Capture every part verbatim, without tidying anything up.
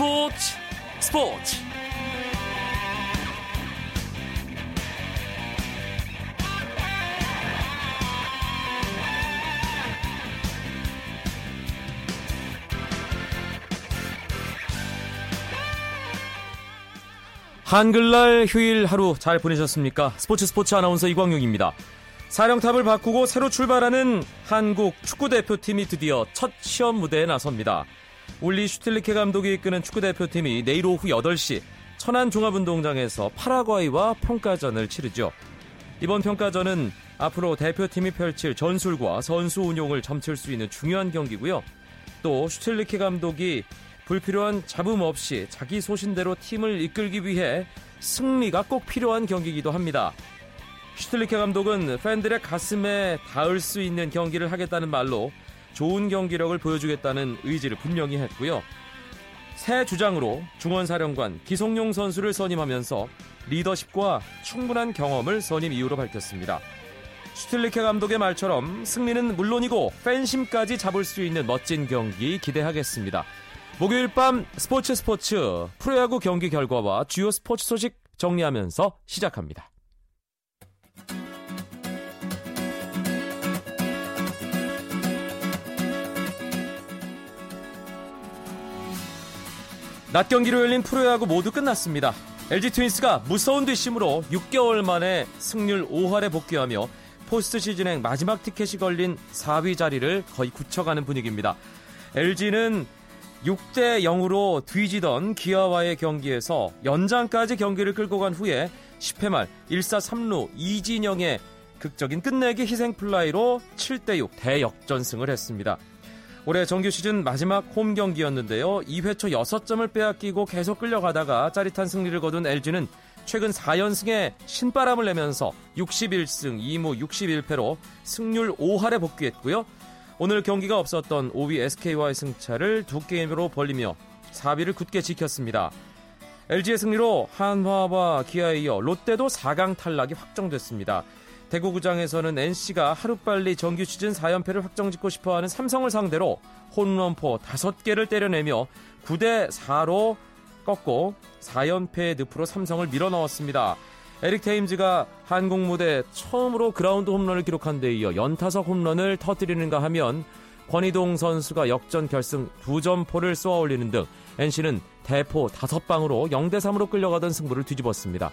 스포츠 스포츠 한글날 휴일 하루 잘 보내셨습니까? 스포츠 스포츠 아나운서 이광용입니다. 사령탑을 바꾸고 새로 출발하는 한국 축구대표팀이 드디어 첫 시험 무대에 나섭니다. 울리 슈틸리케 감독이 이끄는 축구대표팀이 내일 오후 여덟 시 천안종합운동장에서 파라과이와 평가전을 치르죠. 이번 평가전은 앞으로 대표팀이 펼칠 전술과 선수 운용을 점칠 수 있는 중요한 경기고요. 또 슈틸리케 감독이 불필요한 잡음 없이 자기 소신대로 팀을 이끌기 위해 승리가 꼭 필요한 경기이기도 합니다. 슈틸리케 감독은 팬들의 가슴에 닿을 수 있는 경기를 하겠다는 말로 좋은 경기력을 보여주겠다는 의지를 분명히 했고요. 새 주장으로 중원사령관 기성용 선수를 선임하면서 리더십과 충분한 경험을 선임 이유로 밝혔습니다. 슈틸리케 감독의 말처럼 승리는 물론이고 팬심까지 잡을 수 있는 멋진 경기 기대하겠습니다. 목요일 밤 스포츠 스포츠 프로야구 경기 결과와 주요 스포츠 소식 정리하면서 시작합니다. 낮 경기로 열린 프로야구 모두 끝났습니다. 엘지 트윈스가 무서운 뒷심으로 육 개월 만에 승률 오 할에 복귀하며 포스트 시즌행 마지막 티켓이 걸린 사 위 자리를 거의 굳혀가는 분위기입니다. 엘지는 육 대 영으로 뒤지던 기아와의 경기에서 연장까지 경기를 끌고 간 후에 십 회 말 일 사 삼 루 이진영의 극적인 끝내기 희생플라이로 칠 대 육 대역전승을 했습니다. 올해 정규 시즌 마지막 홈 경기였는데요. 이 회 초 여섯 점을 빼앗기고 계속 끌려가다가 짜릿한 승리를 거둔 엘지는 최근 사 연승에 신바람을 내면서 육십일 승 이 무 육십일 패로 승률 오 할에 복귀했고요. 오늘 경기가 없었던 오 위 에스케이와의 승차를 두 게임으로 벌리며 사 위를 굳게 지켰습니다. 엘지의 승리로 한화와 기아에 이어 롯데도 사 강 탈락이 확정됐습니다. 대구구장에서는 엔씨가 하루빨리 정규 시즌 사 연패를 확정짓고 싶어하는 삼성을 상대로 홈런포 다섯 개를 때려내며 구 대 사로 꺾고 사 연패의 늪으로 삼성을 밀어넣었습니다. 에릭 테임즈가 한국 무대 처음으로 그라운드 홈런을 기록한 데 이어 연타석 홈런을 터뜨리는가 하면 권희동 선수가 역전 결승 두 점포를 쏘아올리는 등 엔씨는 대포 다섯 방으로 영 대 삼으로 끌려가던 승부를 뒤집었습니다.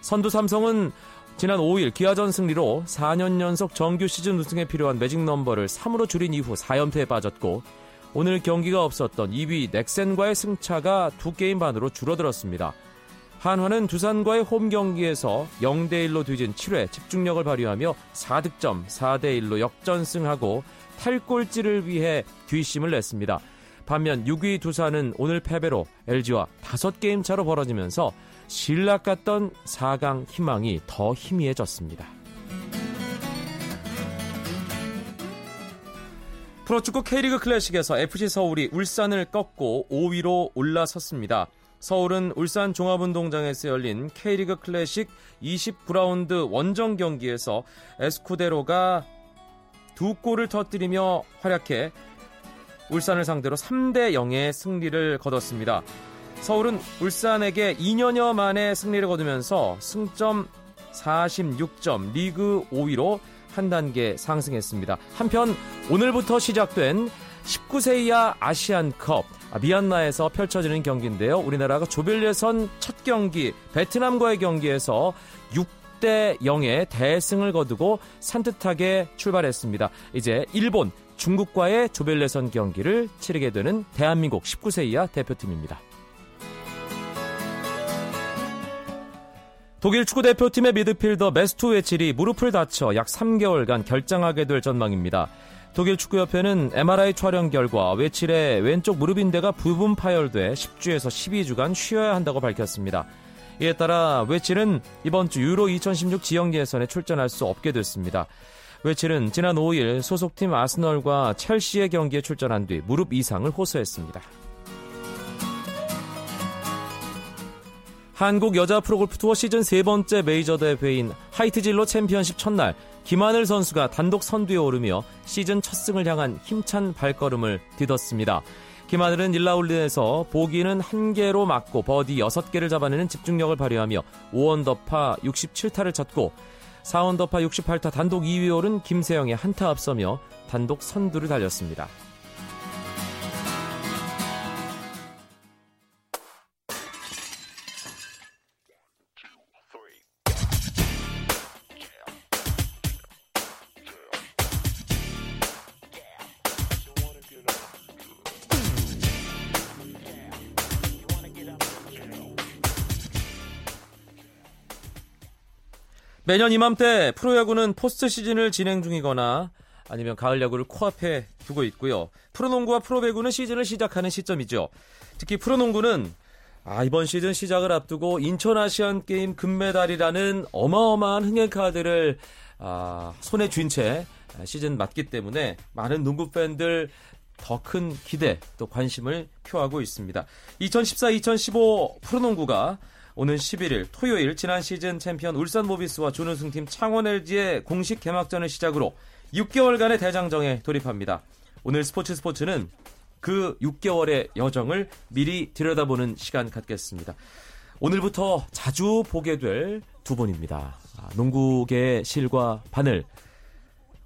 선두 삼성은 지난 오 일 기아전 승리로 사 년 연속 정규 시즌 우승에 필요한 매직 넘버를 삼으로 줄인 이후 사 연패에 빠졌고 오늘 경기가 없었던 이 위 넥센과의 승차가 두 게임 반으로 줄어들었습니다. 한화는 두산과의 홈 경기에서 영 대 일로 뒤진 칠 회 집중력을 발휘하며 사 득점 사 대 일로 역전승하고 탈꼴찌를 위해 뒷심을 냈습니다. 반면 육 위 두산은 오늘 패배로 엘지와 다섯 게임 차로 벌어지면서 신락 같던 사 강 희망이 더 희미해졌습니다. 프로축구 K리그 클래식에서 에프씨 서울이 울산을 꺾고 오 위로 올라섰습니다. 서울은 울산 종합운동장에서 열린 K리그 클래식 이십구 라운드 원정 경기에서 에스쿠데로가 두 골을 터뜨리며 활약해 울산을 상대로 삼 대 영의 승리를 거뒀습니다. 서울은 울산에게 이 년여 만에 승리를 거두면서 승점 사십육 점 리그 오 위로 한 단계 상승했습니다. 한편 오늘부터 시작된 십구 세 이하 아시안컵 미얀마에서 펼쳐지는 경기인데요. 우리나라가 조별 예선 첫 경기 베트남과의 경기에서 육 대 영의 대승을 거두고 산뜻하게 출발했습니다. 이제 일본, 중국과의 조별 예선 경기를 치르게 되는 대한민국 십구 세 이하 대표팀입니다. 독일 축구대표팀의 미드필더 메스투에칠이 무릎을 다쳐 약 삼 개월간 결장하게 될 전망입니다. 독일 축구협회는 엠알아이 촬영 결과 외칠의 왼쪽 무릎 인대가 부분 파열돼 십 주에서 십이 주간 쉬어야 한다고 밝혔습니다. 이에 따라 외칠은 이번 주 유로 이천십육 지역 예선에 출전할 수 없게 됐습니다. 외칠은 지난 오 일 소속팀 아스널과 첼시의 경기에 출전한 뒤 무릎 이상을 호소했습니다. 한국 여자 프로골프 투어 시즌 세 번째 메이저 대회인 하이트진로 챔피언십 첫날 김하늘 선수가 단독 선두에 오르며 시즌 첫 승을 향한 힘찬 발걸음을 디뎠습니다. 김하늘은 일 라운드에서 보기는 한 개로 막고 버디 여섯 개를 잡아내는 집중력을 발휘하며 오 언더파 육십칠 타를 쳤고 사 언더파 육십팔 타 단독 이 위 오른 김세영의 한타 앞서며 단독 선두를 달렸습니다. 매년 이맘때 프로야구는 포스트 시즌을 진행 중이거나 아니면 가을 야구를 코앞에 두고 있고요. 프로농구와 프로배구는 시즌을 시작하는 시점이죠. 특히 프로농구는 아, 이번 시즌 시작을 앞두고 인천 아시안게임 금메달이라는 어마어마한 흥행카드를 아, 손에 쥔 채 시즌 맞기 때문에 많은 농구팬들 더 큰 기대 또 관심을 표하고 있습니다. 이천십사 이천십오 프로농구가 오는 십일 일 토요일 지난 시즌 챔피언 울산 모비스와 준우승팀 창원 엘지의 공식 개막전을 시작으로 육 개월간의 대장정에 돌입합니다. 오늘 스포츠 스포츠는 그 육 개월의 여정을 미리 들여다보는 시간 갖겠습니다. 오늘부터 자주 보게 될 두 분입니다. 농구계의 실과 바늘.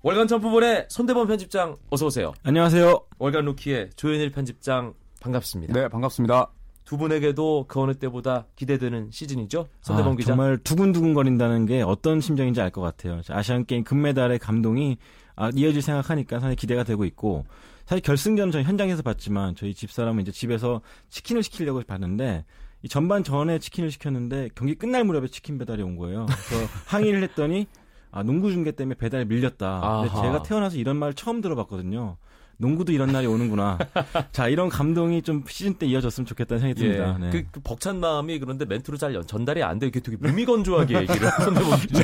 월간 점프볼의 손대범 편집장 어서 오세요. 안녕하세요. 월간 루키의 조현일 편집장 반갑습니다. 네, 반갑습니다. 두 분에게도 그 어느 때보다 기대되는 시즌이죠. 손대범 아, 기자. 정말 두근두근 거린다는 게 어떤 심정인지 알 것 같아요. 아시안게임 금메달의 감동이 아, 이어질 생각하니까 상당히 기대가 되고 있고 사실 결승전은 저희 현장에서 봤지만 저희 집사람은 이제 집에서 치킨을 시키려고 봤는데 이 전반 전에 치킨을 시켰는데 경기 끝날 무렵에 치킨 배달이 온 거예요. 그래서 항의를 했더니 아, 농구 중계 때문에 배달이 밀렸다. 근데 제가 태어나서 이런 말 처음 들어봤거든요. 농구도 이런 날이 오는구나. 자, 이런 감동이 좀 시즌 때 이어졌으면 좋겠다는 생각이 듭니다. 예, 네. 그, 그 벅찬 마음이 그런데 멘트로 잘 전달이 안 돼. 이렇게 되게 무미건조하게 얘기를 손대범 기자.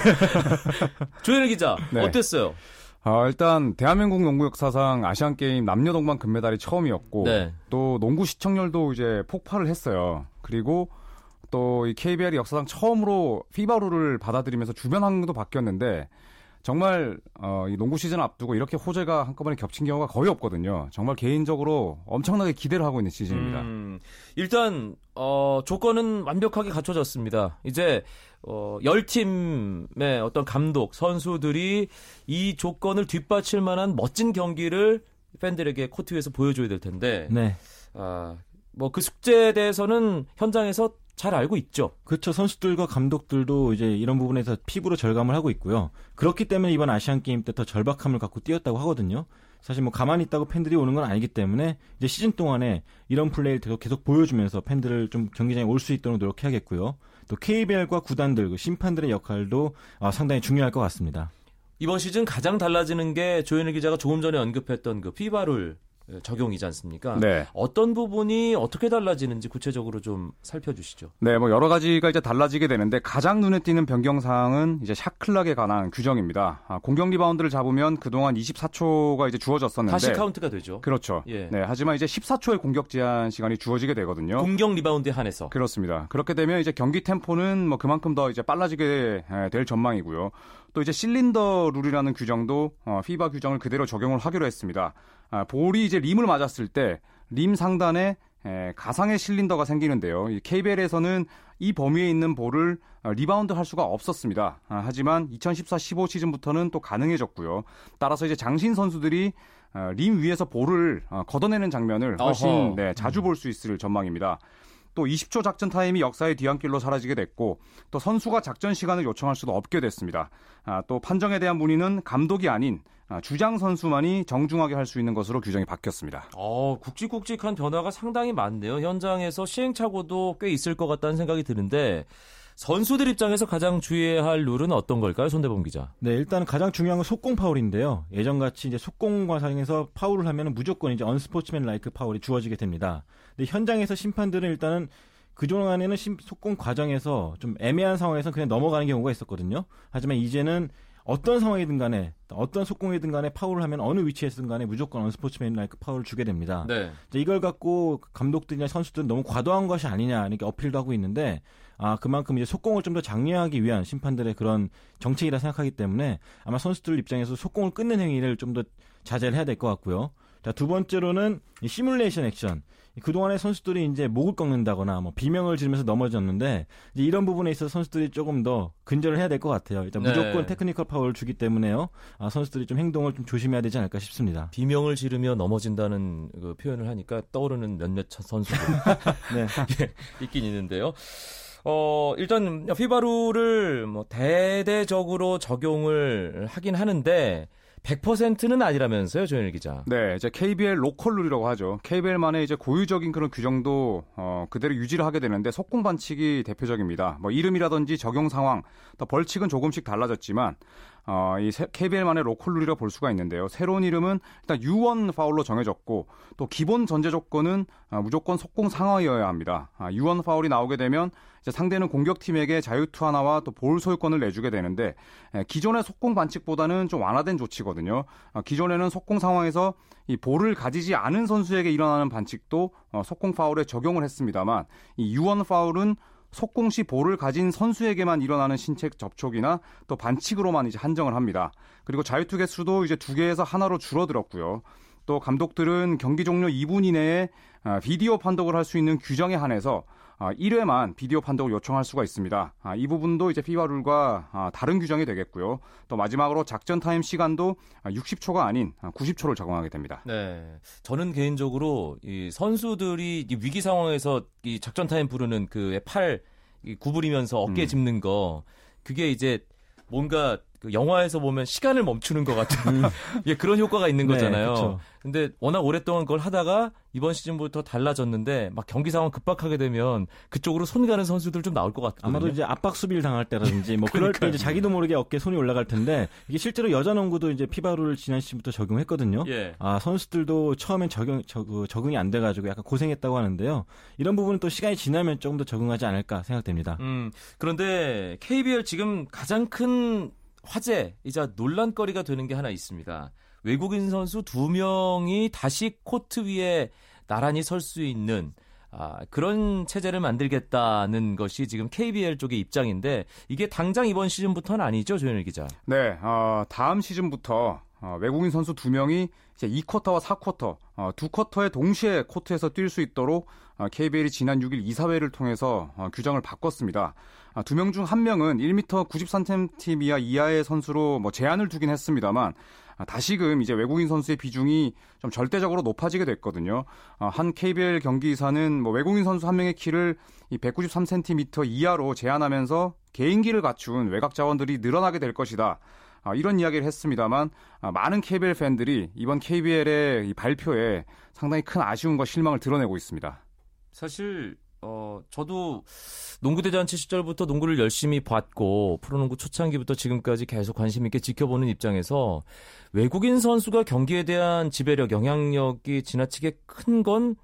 조현일 기자, 네. 어땠어요? 아, 일단 대한민국 농구 역사상 아시안게임 남녀 동반 금메달이 처음이었고 네. 또 농구 시청률도 이제 폭발을 했어요. 그리고 또 이 케이비알이 역사상 처음으로 피바루를 받아들이면서 주변 환경도 바뀌었는데 정말 어, 이 농구 시즌 앞두고 이렇게 호재가 한꺼번에 겹친 경우가 거의 없거든요. 정말 개인적으로 엄청나게 기대를 하고 있는 시즌입니다. 음, 일단 어, 조건은 완벽하게 갖춰졌습니다. 이제 어, 열 팀의 어떤 감독, 선수들이 이 조건을 뒷받칠 만한 멋진 경기를 팬들에게 코트 위에서 보여줘야 될 텐데 네. 아, 뭐 그 숙제에 대해서는 현장에서 잘 알고 있죠. 그렇죠. 선수들과 감독들도 이제 이런 부분에서 피부로 절감을 하고 있고요. 그렇기 때문에 이번 아시안게임 때 더 절박함을 갖고 뛰었다고 하거든요. 사실 뭐 가만히 있다고 팬들이 오는 건 아니기 때문에 이제 시즌 동안에 이런 플레이를 계속, 계속 보여주면서 팬들을 좀 경기장에 올 수 있도록 노력해야겠고요. 또 케이비알과 구단들, 심판들의 역할도 상당히 중요할 것 같습니다. 이번 시즌 가장 달라지는 게 조현일 기자가 조금 전에 언급했던 그 피바룰 적용이지 않습니까? 네. 어떤 부분이 어떻게 달라지는지 구체적으로 좀 살펴주시죠. 네, 뭐 여러 가지가 이제 달라지게 되는데 가장 눈에 띄는 변경 사항은 이제 샷 클락에 관한 규정입니다. 아, 공격 리바운드를 잡으면 그동안 이십사 초가 이제 주어졌었는데 다시 카운트가 되죠. 그렇죠. 예. 네, 하지만 이제 십사 초의 공격 제한 시간이 주어지게 되거든요. 공격 리바운드에 한해서. 그렇습니다. 그렇게 되면 이제 경기 템포는 뭐 그만큼 더 이제 빨라지게 될 전망이고요. 또 이제 실린더 룰이라는 규정도 어, 피바 규정을 그대로 적용을 하기로 했습니다. 아, 볼이 이제 림을 맞았을 때 림 상단에 에, 가상의 실린더가 생기는데요. 이 케이비엘에서는 이 범위에 있는 볼을 어, 리바운드 할 수가 없었습니다. 아, 하지만 이천십사 십오 시즌부터는 또 가능해졌고요. 따라서 이제 장신 선수들이 어, 림 위에서 볼을 어, 걷어내는 장면을 훨씬 네, 자주 볼 수 있을 전망입니다. 또 이십 초 작전 타임이 역사의 뒤안길로 사라지게 됐고 또 선수가 작전 시간을 요청할 수도 없게 됐습니다. 아, 또 판정에 대한 문의는 감독이 아닌 아, 주장 선수만이 정중하게 할 수 있는 것으로 규정이 바뀌었습니다. 어, 굵직굵직한 변화가 상당히 많네요. 현장에서 시행착오도 꽤 있을 것 같다는 생각이 드는데 선수들 입장에서 가장 주의해야 할 룰은 어떤 걸까요? 손대범 기자. 네, 일단 가장 중요한 건 속공 파울인데요. 예전같이 이제 속공 과정에서 파울을 하면 무조건 이제 언스포츠맨 라이크 파울이 주어지게 됩니다. 근데 현장에서 심판들은 일단은 그동안에는 속공 과정에서 좀 애매한 상황에서 그냥 넘어가는 경우가 있었거든요. 하지만 이제는 어떤 상황이든 간에 어떤 속공이든 간에 파울을 하면 어느 위치에서든 간에 무조건 언스포츠맨 라이크 파울을 주게 됩니다. 네. 이걸 갖고 감독들이나 선수들은 너무 과도한 것이 아니냐 이렇게 어필도 하고 있는데 아 그만큼 이제 속공을 좀 더 장려하기 위한 심판들의 그런 정책이라 생각하기 때문에 아마 선수들 입장에서 속공을 끊는 행위를 좀 더 자제를 해야 될 것 같고요. 자, 두 번째로는 이 시뮬레이션 액션. 그동안에 선수들이 이제 목을 꺾는다거나 뭐 비명을 지르면서 넘어졌는데 이제 이런 부분에 있어서 선수들이 조금 더 근절을 해야 될 것 같아요. 일단 네. 무조건 테크니컬 파울을 주기 때문에요. 아, 선수들이 좀 행동을 좀 조심해야 되지 않을까 싶습니다. 비명을 지르며 넘어진다는 그 표현을 하니까 떠오르는 몇몇 선수들 네. 예, 있긴 있는데요. 어, 일단 휘바루를 뭐 대대적으로 적용을 하긴 하는데 백 퍼센트는 아니라면서요, 조현일 기자. 네, 이제 케이비엘 로컬 룰이라고 하죠. 케이비엘만의 이제 고유적인 그런 규정도 어, 그대로 유지를 하게 되는데 속공 반칙이 대표적입니다. 뭐 이름이라든지 적용 상황, 또 벌칙은 조금씩 달라졌지만 어, 이 케이비엘만의 로컬 룰이라 볼 수가 있는데요. 새로운 이름은 일단 유언 파울로 정해졌고 또 기본 전제 조건은 어, 무조건 속공 상황이어야 합니다. 아, 유언 파울이 나오게 되면 이제 상대는 공격팀에게 자유투 하나와 또 볼 소유권을 내주게 되는데 에, 기존의 속공 반칙보다는 좀 완화된 조치거든요. 아, 기존에는 속공 상황에서 이 볼을 가지지 않은 선수에게 일어나는 반칙도 어, 속공 파울에 적용을 했습니다만 이 유언 파울은 속공 시 볼을 가진 선수에게만 일어나는 신체 접촉이나 또 반칙으로만 이제 한정을 합니다. 그리고 자유투 개수도 이제 두 개에서 하나로 줄어들었고요. 또 감독들은 경기 종료 이 분 이내에 비디오 판독을 할 수 있는 규정에 한해서 일 회만 비디오 판독을 요청할 수가 있습니다. 이 부분도 이제 피바 룰과 다른 규정이 되겠고요. 또 마지막으로 작전 타임 시간도 육십 초가 아닌 구십 초를 적용하게 됩니다. 네, 저는 개인적으로 이 선수들이 이 위기 상황에서 이 작전 타임 부르는 그 팔 구부리면서 어깨 짚는 거 그게 이제 뭔가 그 영화에서 보면 시간을 멈추는 것 같은 예, 그런 효과가 있는 거잖아요. 네, 근데 워낙 오랫동안 그걸 하다가 이번 시즌부터 달라졌는데 막 경기 상황 급박하게 되면 그쪽으로 손 가는 선수들 좀 나올 것 같거든요. 아마도 이제 압박 수비를 당할 때라든지 뭐 그럴 때 이제 자기도 모르게 어깨에 손이 올라갈 텐데 이게 실제로 여자 농구도 이제 피바루를 지난 시즌부터 적용했거든요. 예. 아, 선수들도 처음엔 적용 적, 적응이 안 돼가지고 약간 고생했다고 하는데요. 이런 부분은 또 시간이 지나면 조금 더 적응하지 않을까 생각됩니다. 음, 그런데 케이비엘 지금 가장 큰 화제이자 논란거리가 되는 게 하나 있습니다. 외국인 선수 두 명이 다시 코트 위에 나란히 설 수 있는 아, 그런 체제를 만들겠다는 것이 지금 케이비엘 쪽의 입장인데 이게 당장 이번 시즌부터는 아니죠, 조현일 기자? 네, 어, 다음 시즌부터 어, 외국인 선수 두 명이 이제 이 쿼터와 사 쿼터, 어, 두 쿼터에 동시에 코트에서 뛸 수 있도록 어, 케이비엘이 지난 육 일 이사회를 통해서 어, 규정을 바꿨습니다. 아, 두 명 중 한 명은 일 미터 구십삼 센티미터 이하 이하의 선수로 뭐 제한을 두긴 했습니다만 아, 다시금 이제 외국인 선수의 비중이 좀 절대적으로 높아지게 됐거든요. 아, 한 케이비엘 경기이사는 뭐 외국인 선수 한 명의 키를 이 백구십삼 센티미터 이하로 제한하면서 개인기를 갖춘 외곽 자원들이 늘어나게 될 것이다. 이런 이야기를 했습니다만 많은 케이비엘 팬들이 이번 케이비엘의 발표에 상당히 큰 아쉬움과 실망을 드러내고 있습니다. 사실 어, 저도 농구대잔치 시절부터 농구를 열심히 봤고 프로농구 초창기부터 지금까지 계속 관심 있게 지켜보는 입장에서 외국인 선수가 경기에 대한 지배력, 영향력이 지나치게 큰 건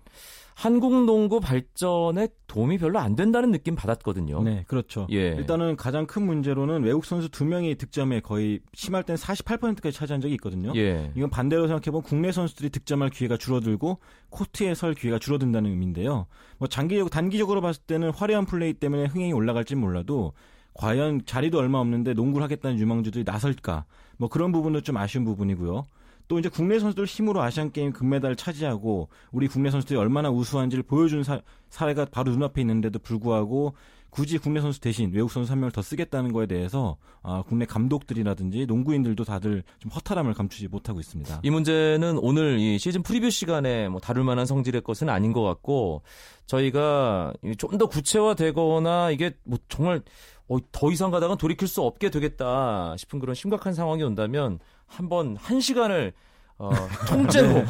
한국 농구 발전에 도움이 별로 안 된다는 느낌 받았거든요. 네, 그렇죠. 예. 일단은 가장 큰 문제로는 외국 선수 두 명이 득점에 거의 심할 때는 사십팔 퍼센트까지 차지한 적이 있거든요. 예. 이건 반대로 생각해보면 국내 선수들이 득점할 기회가 줄어들고 코트에 설 기회가 줄어든다는 의미인데요. 뭐 장기적, 단기적으로 봤을 때는 화려한 플레이 때문에 흥행이 올라갈지 몰라도 과연 자리도 얼마 없는데 농구를 하겠다는 유망주들이 나설까? 뭐 그런 부분도 좀 아쉬운 부분이고요. 또 이제 국내 선수들 힘으로 아시안게임 금메달을 차지하고 우리 국내 선수들이 얼마나 우수한지를 보여준 사, 사례가 바로 눈앞에 있는데도 불구하고 굳이 국내 선수 대신 외국 선수 한 명을 더 쓰겠다는 거에 대해서 아, 국내 감독들이라든지 농구인들도 다들 좀 허탈함을 감추지 못하고 있습니다. 이 문제는 오늘 이 시즌 프리뷰 시간에 뭐 다룰 만한 성질의 것은 아닌 것 같고 저희가 좀 더 구체화되거나 이게 뭐 정말 어, 더 이상 가다가 돌이킬 수 없게 되겠다 싶은 그런 심각한 상황이 온다면 한번 한 시간을 어, 통째로 네.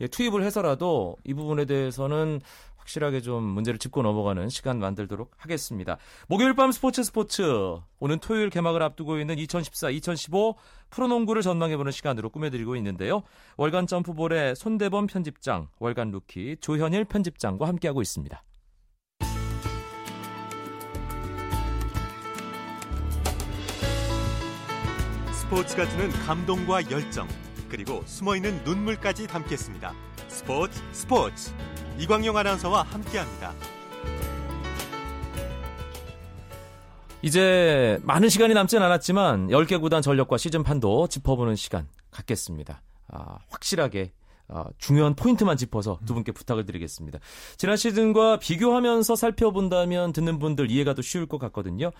예, 투입을 해서라도 이 부분에 대해서는 확실하게 좀 문제를 짚고 넘어가는 시간 만들도록 하겠습니다. 목요일 밤 스포츠 스포츠 오늘 토요일 개막을 앞두고 있는 이천십사 이천십오 프로농구를 전망해보는 시간으로 꾸며드리고 있는데요. 월간 점프볼의 손대범 편집장, 월간 루키 조현일 편집장과 함께하고 있습니다. 스포츠가 주는 감동과 열정, 그리고 숨어있는 눈물까지 담겠습니다. 스포츠 스포츠 이광용 아나운서와 함께합니다. 이제 많은 시간이 남진 않았지만 열 개 구단 전력과 시즌 판도 짚어보는 시간 갖겠습니다. 아, 확실하게 중요한 포인트만 짚어서 두 분께 부탁을 드리겠습니다. 지난 시즌과 비교하면서 살펴본다면 듣는 분들 이해가 더 쉬울 것 같거든요.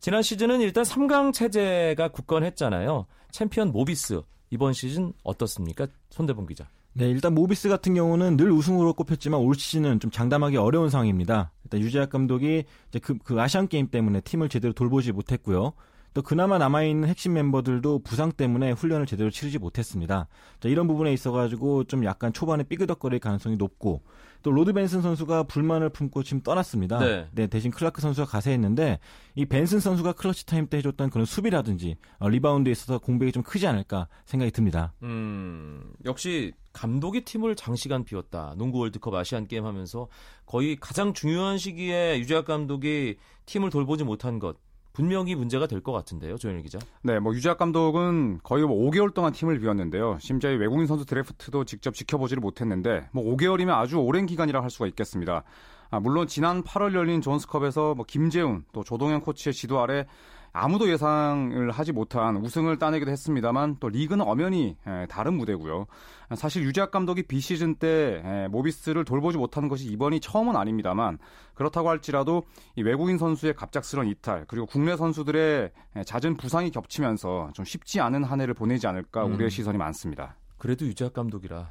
지난 시즌은 일단 삼 강 체제가 굳건했잖아요. 챔피언 모비스 이번 시즌 어떻습니까? 손대범 기자. 네, 일단 모비스 같은 경우는 늘 우승으로 꼽혔지만 올 시즌은 좀 장담하기 어려운 상황입니다. 일단 유재학 감독이 이제 그, 그 아시안 게임 때문에 팀을 제대로 돌보지 못했고요. 또 그나마 남아있는 핵심 멤버들도 부상 때문에 훈련을 제대로 치르지 못했습니다. 자, 이런 부분에 있어가지고 좀 약간 초반에 삐그덕거릴 가능성이 높고, 또 로드 벤슨 선수가 불만을 품고 지금 떠났습니다. 네. 네, 대신 클라크 선수가 가세했는데 이 벤슨 선수가 클러치 타임 때 해줬던 그런 수비라든지 어, 리바운드에 있어서 공백이 좀 크지 않을까 생각이 듭니다. 음, 역시 감독이 팀을 장시간 비웠다. 농구 월드컵 아시안게임 하면서 거의 가장 중요한 시기에 유재학 감독이 팀을 돌보지 못한 것, 분명히 문제가 될 것 같은데요, 조현일 기자. 네, 뭐 유재학 감독은 거의 뭐 오 개월 동안 팀을 비웠는데요. 심지어 외국인 선수 드래프트도 직접 지켜보지를 못했는데, 뭐 오 개월이면 아주 오랜 기간이라 할 수가 있겠습니다. 아, 물론 지난 팔월 열린 존스컵에서 뭐 김재훈 또 조동현 코치의 지도 아래 아무도 예상을 하지 못한 우승을 따내기도 했습니다만, 또 리그는 엄연히 다른 무대고요. 사실 유재학 감독이 비시즌 때 모비스를 돌보지 못한 것이 이번이 처음은 아닙니다만, 그렇다고 할지라도 이 외국인 선수의 갑작스러운 이탈, 그리고 국내 선수들의 잦은 부상이 겹치면서 좀 쉽지 않은 한 해를 보내지 않을까 우려의 음. 시선이 많습니다. 그래도 유재학 감독이라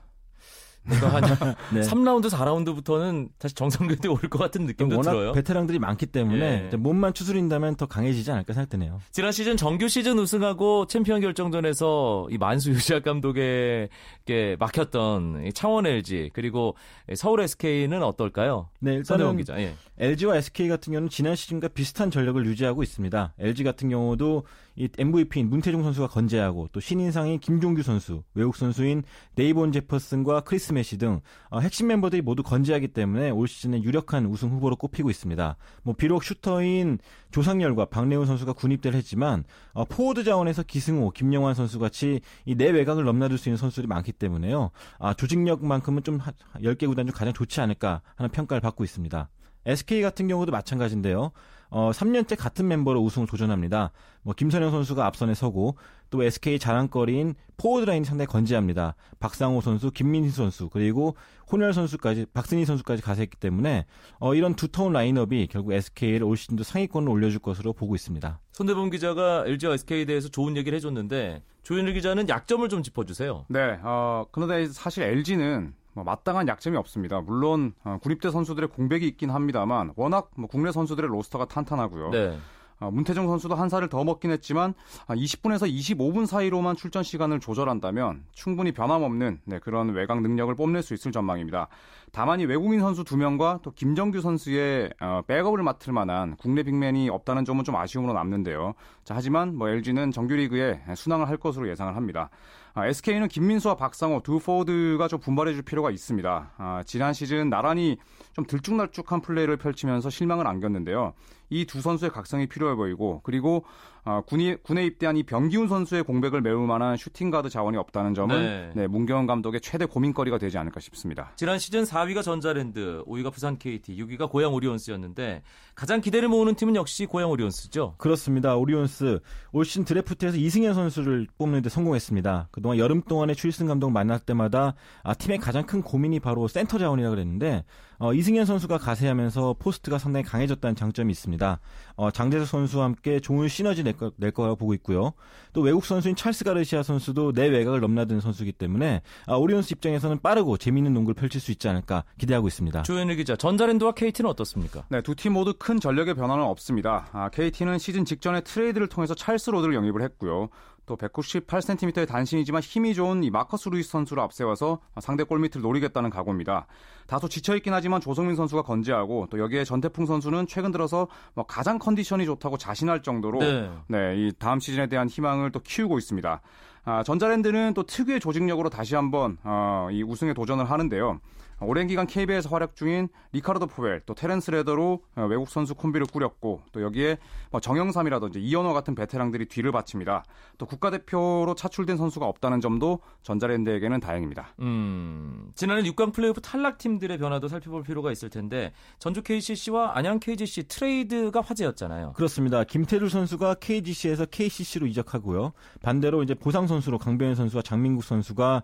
내가 한 네. 삼 라운드, 사 라운드부터는 다시 정상궤도에 올 것 같은 느낌도 워낙 들어요. 워낙 베테랑들이 많기 때문에 예. 몸만 추스린다면 더 강해지지 않을까 생각되네요. 지난 시즌 정규 시즌 우승하고 챔피언 결정전에서 이 만수 유재학 감독에게 막혔던 창원 엘지, 그리고 서울 에스케이는 어떨까요? 네, 일단은 기자. 예. 엘지와 에스케이 같은 경우는 지난 시즌과 비슷한 전력을 유지하고 있습니다. 엘지 같은 경우도 이 엠브이피인 문태종 선수가 건재하고, 또 신인상인 김종규 선수, 외국 선수인 네이본 제퍼슨과 크리스 메시 등 어, 핵심 멤버들이 모두 건재하기 때문에 올 시즌에 유력한 우승 후보로 꼽히고 있습니다. 뭐 비록 슈터인 조상열과 박래훈 선수가 군입대를 했지만 어, 포워드 자원에서 기승호, 김영환 선수같이 이 내외곽을 넘나들 수 있는 선수들이 많기 때문에요. 아, 조직력만큼은 좀 열 개 구단 중 가장 좋지 않을까 하는 평가를 받고 있습니다. 에스케이 같은 경우도 마찬가지인데요. 어, 삼 년째 같은 멤버로 우승을 도전합니다. 뭐 김선영 선수가 앞선에 서고, 또 에스케이 자랑거리인 포워드 라인이 상당히 건재합니다. 박상호 선수, 김민희 선수, 그리고 혼혈 선수까지, 박승희 선수까지 가세했기 때문에 어, 이런 두터운 라인업이 결국 에스케이를 올 시즌도 상위권을 올려줄 것으로 보고 있습니다. 손대범 기자가 엘지와 에스케이에 대해서 좋은 얘기를 해줬는데, 조현일 기자는 약점을 좀 짚어주세요. 네, 어, 그런데 사실 엘지는 뭐 마땅한 약점이 없습니다. 물론 어, 군입대 선수들의 공백이 있긴 합니다만 워낙 뭐 국내 선수들의 로스터가 탄탄하고요. 네. 어, 문태종 선수도 한 살을 더 먹긴 했지만 아, 이십 분에서 이십오 분 사이로만 출전 시간을 조절한다면 충분히 변함없는 네, 그런 외곽 능력을 뽐낼 수 있을 전망입니다. 다만 이 외국인 선수 두 명과 또 김정규 선수의 어, 백업을 맡을 만한 국내 빅맨이 없다는 점은 좀 아쉬움으로 남는데요. 자, 하지만 뭐 엘지는 정규리그에 순항을 할 것으로 예상을 합니다. 아, 에스케이는 김민수와 박상호 두 포워드가 좀 분발해줄 필요가 있습니다. 아, 지난 시즌 나란히 좀 들쭉날쭉한 플레이를 펼치면서 실망을 안겼는데요. 이 두 선수의 각성이 필요해 보이고, 그리고 아, 군이, 군에 입대한 이 병기훈 선수의 공백을 메울 만한 슈팅가드 자원이 없다는 점은 네. 네, 문경원 감독의 최대 고민거리가 되지 않을까 싶습니다. 지난 시즌 사 위가 전자랜드, 오 위가 부산 케이티, 육 위가 고양 오리온스였는데 가장 기대를 모으는 팀은 역시 고양 오리온스죠? 그렇습니다. 오리온스 올 시즌 드래프트에서 이승현 선수를 뽑는 데 성공했습니다. 그동안 여름 동안에 추일승 감독 만날 때마다 아, 팀의 가장 큰 고민이 바로 센터 자원이라고 그랬는데 어, 이승현 선수가 가세하면서 포스트가 상당히 강해졌다는 장점이 있습니다. 어, 장재석 선수와 함께 좋은 시너지 낼, 거, 낼 거라고 보고 있고요. 또 외국 선수인 찰스 가르시아 선수도 내 외곽을 넘나드는 선수이기 때문에 아, 오리온스 입장에서는 빠르고 재미있는 농구를 펼칠 수 있지 않을까 기대하고 있습니다. 조현일 기자, 전자랜드와 케이티는 어떻습니까? 네, 두 팀 모두 큰 전력의 변화는 없습니다. 아, 케이티는 시즌 직전에 트레이드를 통해서 찰스 로드를 영입을 했고요. 또 백구십팔 센티미터의 단신이지만 힘이 좋은 이 마커스 루이스 선수를 앞세워서 상대 골밑을 노리겠다는 각오입니다. 다소 지쳐있긴 하지만 조성민 선수가 건재하고, 또 여기에 전태풍 선수는 최근 들어서 뭐 가장 컨디션이 좋다고 자신할 정도로 네. 네, 이 다음 시즌에 대한 희망을 또 키우고 있습니다. 아, 전자랜드는 또 특유의 조직력으로 다시 한번 어, 이 우승에 도전을 하는데요. 오랜 기간 케이비에서 활약 중인 리카르도 포벨, 또 테렌스 레더로 외국 선수 콤비를 꾸렸고, 또 여기에 정영삼이라든지 이연호 같은 베테랑들이 뒤를 바칩니다. 또 국가대표로 차출된 선수가 없다는 점도 전자랜드에게는 다행입니다. 음, 지난해 육 강 플레이오프 탈락팀들의 변화도 살펴볼 필요가 있을 텐데, 전주 케이씨씨와 안양 케이지씨 트레이드가 화제였잖아요. 그렇습니다. 김태준 선수가 케이지씨에서 케이씨씨로 이적하고요. 반대로 이제 보상 선수로 강병현 선수와 장민국 선수가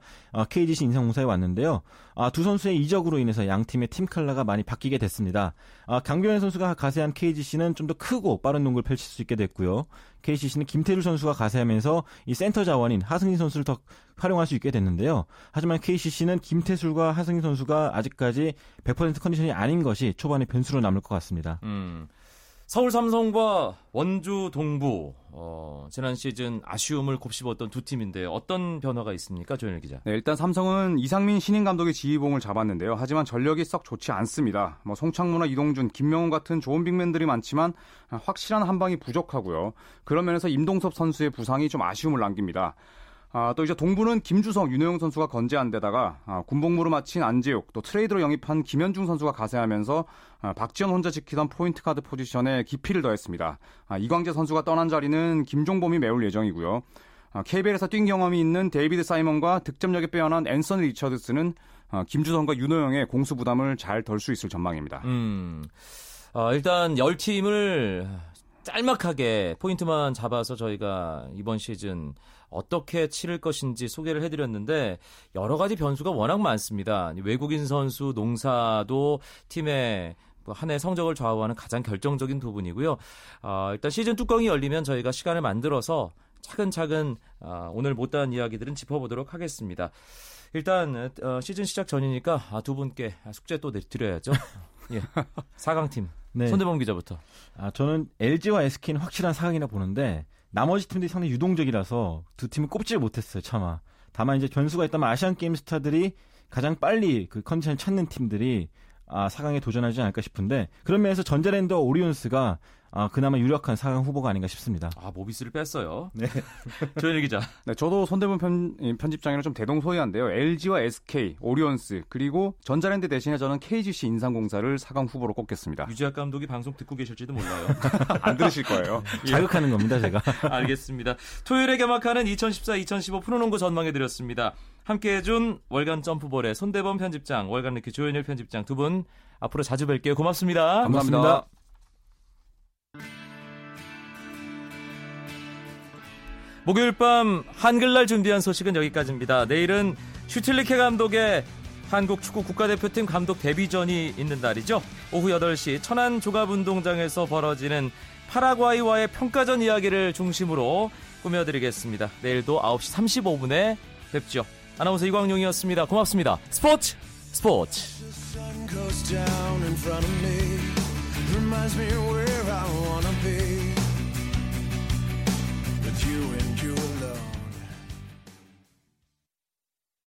케이지씨 인상공사에 왔는데요. 두 선수의 이적으로 인해서 양 팀의 팀 컬러가 많이 바뀌게 됐습니다. 강병현 선수가 가세한 케이지씨는 좀 더 크고 빠른 농구를 펼칠 수 있게 됐고요. 케이씨씨는 김태준 선수가 가세하면서 이 센터 자원인 하승진 선수를 더 활용할 수 있게 됐는데요. 하지만 케이씨씨는 김태술과 하승진 선수가 아직까지 백 퍼센트 컨디션이 아닌 것이 초반의 변수로 남을 것 같습니다. 음. 서울 삼성과 원주 동부, 어, 지난 시즌 아쉬움을 곱씹었던 두 팀인데 어떤 변화가 있습니까, 조현일 기자? 네, 일단 삼성은 이상민 신인 감독의 지휘봉을 잡았는데요. 하지만 전력이 썩 좋지 않습니다. 뭐 송창무나 이동준, 김명훈 같은 좋은 빅맨들이 많지만 확실한 한 방이 부족하고요. 그런 면에서 임동섭 선수의 부상이 좀 아쉬움을 남깁니다. 아, 또 이제 동부는 김주성, 윤호영 선수가 건재한 데다가 아, 군복무를 마친 안재욱, 또 트레이드로 영입한 김현중 선수가 가세하면서 아, 박지현 혼자 지키던 포인트카드 포지션에 깊이를 더했습니다. 아, 이광재 선수가 떠난 자리는 김종범이 메울 예정이고요. 아, 케이비엘에서 뛴 경험이 있는 데이비드 사이먼과 득점력에 빼어난 앤서니 리처드스는 아, 김주성과 윤호영의 공수 부담을 잘 덜 수 있을 전망입니다. 음, 아, 일단 열 팀을 짤막하게 포인트만 잡아서 저희가 이번 시즌 어떻게 치를 것인지 소개를 해드렸는데 여러 가지 변수가 워낙 많습니다. 외국인 선수, 농사도 팀의 한 해 성적을 좌우하는 가장 결정적인 부분이고요. 어, 일단 시즌 뚜껑이 열리면 저희가 시간을 만들어서 차근차근 어, 오늘 못다한 이야기들은 짚어보도록 하겠습니다. 일단 어, 시즌 시작 전이니까 아, 두 분께 숙제 또 드려야죠. 예, 사 강팀. 네. 손대범 기자부터. 아, 저는 엘지와 에스케이는 확실한 사 강이라 보는데 나머지 팀들이 상당히 유동적이라서 두 팀을 꼽질 못했어요, 차마. 다만 이제 변수가 있다면 아시안 게임 스타들이 가장 빨리 그 컨디션을 찾는 팀들이 아, 사 강에 도전하지 않을까 싶은데 그런 면에서 전자랜드와 오리온스가 아, 그나마 유력한 사 강 후보가 아닌가 싶습니다. 아, 모비스를 뺐어요. 네. 조현일 기자. 네, 저도 손대범 편, 편집장이랑 좀 대동소이한데요. 엘지와 에스케이, 오리온스, 그리고 전자랜드 대신에 저는 케이지씨 인삼공사를 사 강 후보로 꼽겠습니다. 유지학 감독이 방송 듣고 계실지도 몰라요. 안 들으실 거예요. 자극하는 겁니다, 제가. 알겠습니다. 토요일에 개막하는 이천십사 이천십오 프로농구 전망해드렸습니다. 함께해준 월간 점프볼의 손대범 편집장, 월간 리키 조현일 편집장 두 분 앞으로 자주 뵐게요. 고맙습니다. 감사합니다. 고맙습니다. 목요일 밤 한글날 준비한 소식은 여기까지입니다. 내일은 슈틸리케 감독의 한국 축구 국가대표팀 감독 데뷔전이 있는 날이죠. 오후 여덟 시 천안 조갑운동장에서 벌어지는 파라과이와의 평가전 이야기를 중심으로 꾸며드리겠습니다. 내일도 아홉 시 삼십오 분에 뵙죠. 아나운서 이광용이었습니다. 고맙습니다. 스포츠 스포츠. You and you